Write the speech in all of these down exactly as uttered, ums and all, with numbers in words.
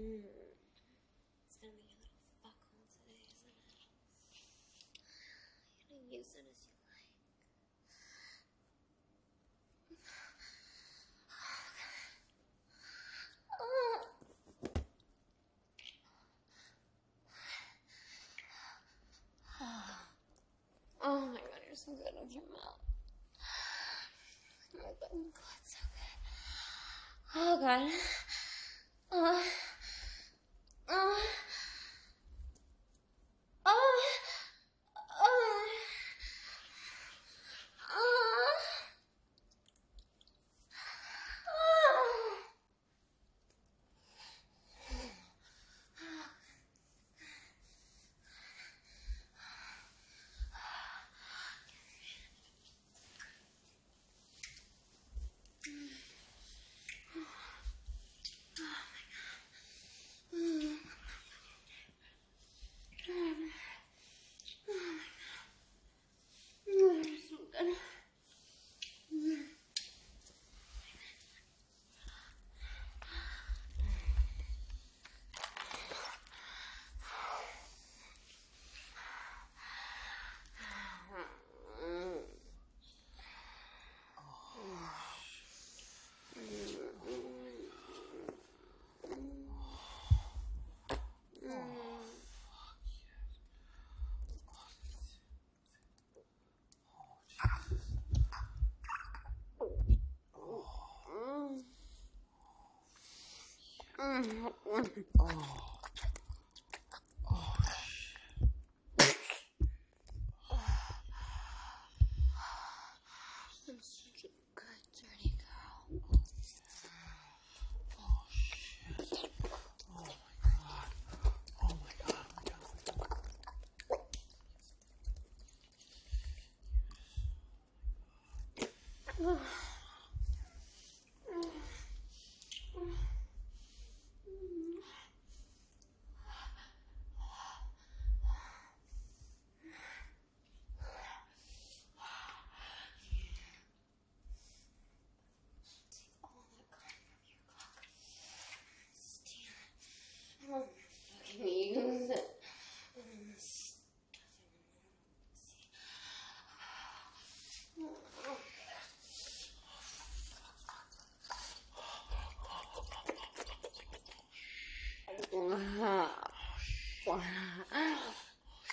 Mm. It's gonna be your little fuck hole today, isn't it? You can use it as you like. Oh my god, you're so good with your mouth. Oh my god, you got so good. Oh god. Oh. Oh. Oh. Oh. Oh. Oh. Oh. Oh. Oh. I'm such a good, dirty girl. Oh shit. Oh my god. Oh my god. Oh my god. Oh my god. Oh.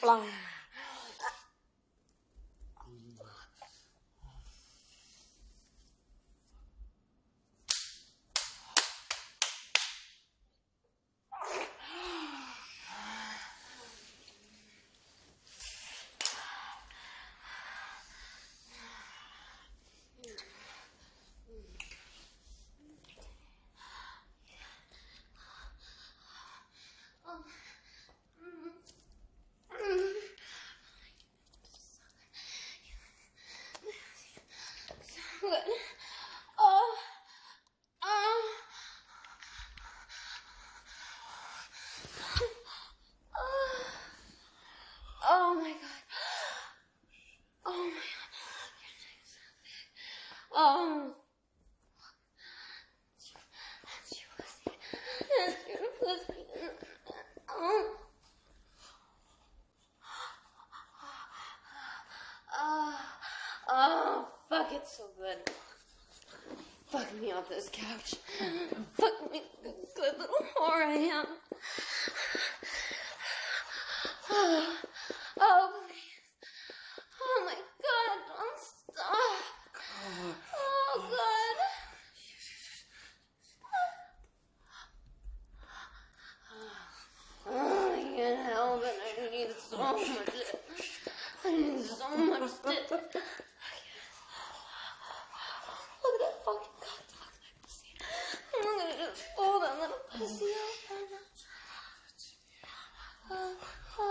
Blah. Oh, that's your pussy. That's your pussy. Oh. Oh. Oh, fuck, it's so good. Fuck me off this couch. Fuck me, good little whore I am. Oh, oh please. Oh my god, don't stop. Oh, oh god. Oh, I can't help it. I need so much it. I need so much it. Look at that fucking cock. Fuck that pussy. I'm not gonna just pull that little pussy out. Uh, uh, uh.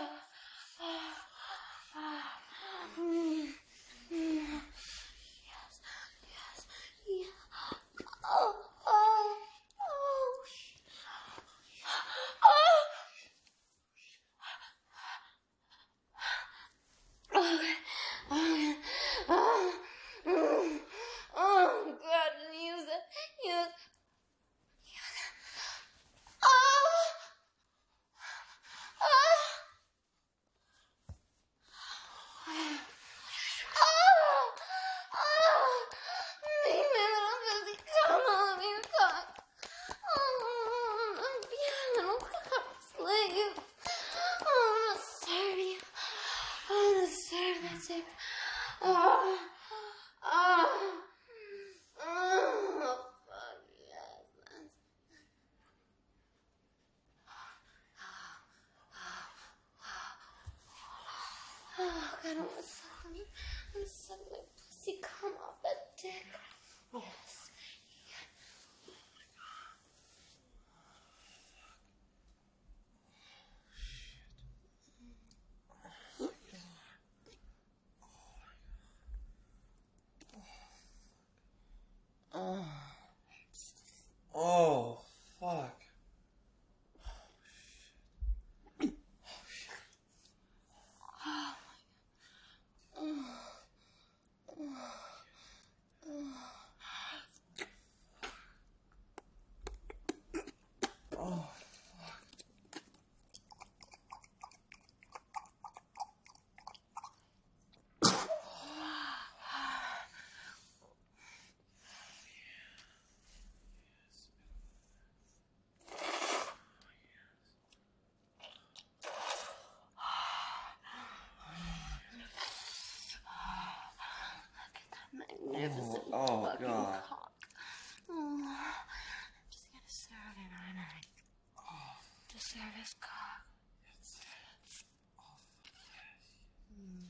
Oh, цепь. Oh God, I want something, I want something, pussy come off the dick. Oh. Yes. Oh, oh God. Oh, I'm just going to serve him, aren't I? Oh. To serve his cock. Yes. Oh, yes. Mm.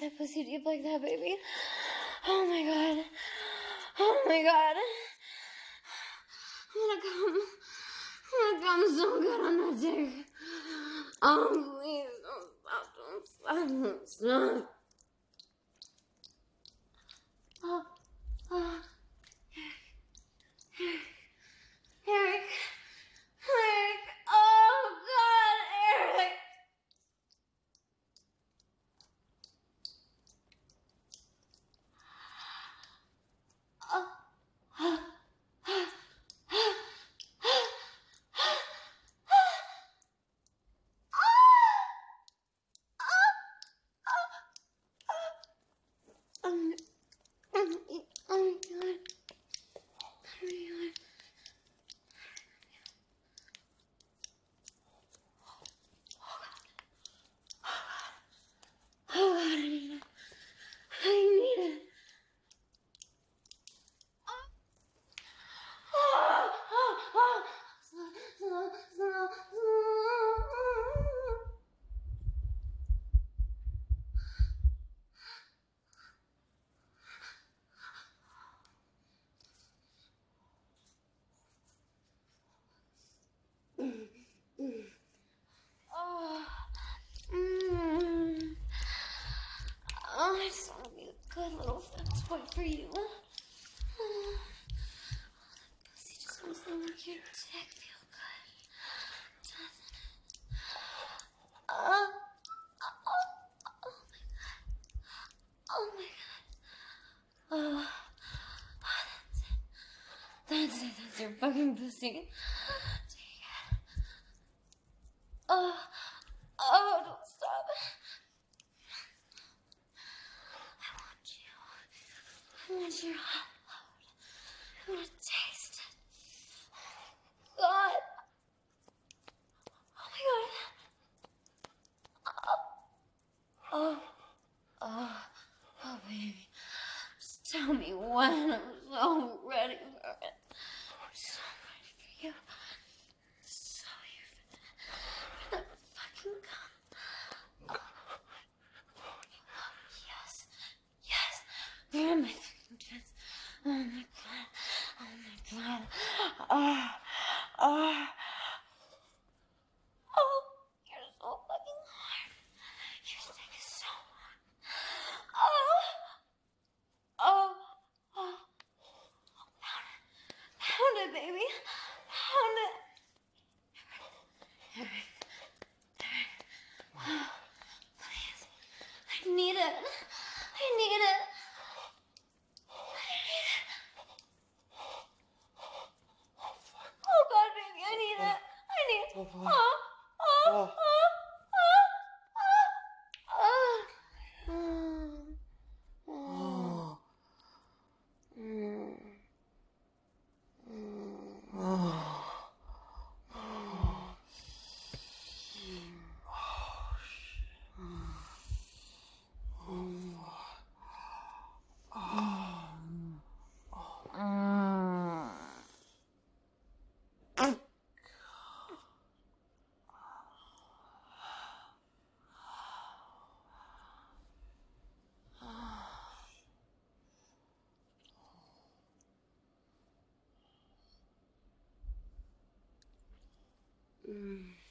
That pussy deep like that, baby. Oh my god. Oh my god. I'm gonna come. I'm gonna come so good on that dick. Oh, please don't stop. Don't stop. Don't stop. Oh, oh. Eric. Eric. Eric. Eric. Oh god, Eric. For you. Oh, that pussy just wants to work your dick. Feel good, doesn't it? Oh, oh, oh, oh my god. Oh my god. Oh, oh, that's it. That's it. That's your fucking pussy. Take it. Oh, oh, don't stop. I want your hot load. I want to taste it. Oh my god. Oh my god. Oh. Oh. Oh. Oh, baby. Just tell me when. I'm so ready for it. I'm so ready for you. I'm so here for that. For that fucking cum. Yes. Yes. You're my oh my god, oh my god, oh, oh, oh, you're so fucking hard, your dick is so hard, oh, oh, oh, pound it, pound it baby, pound it, Mm.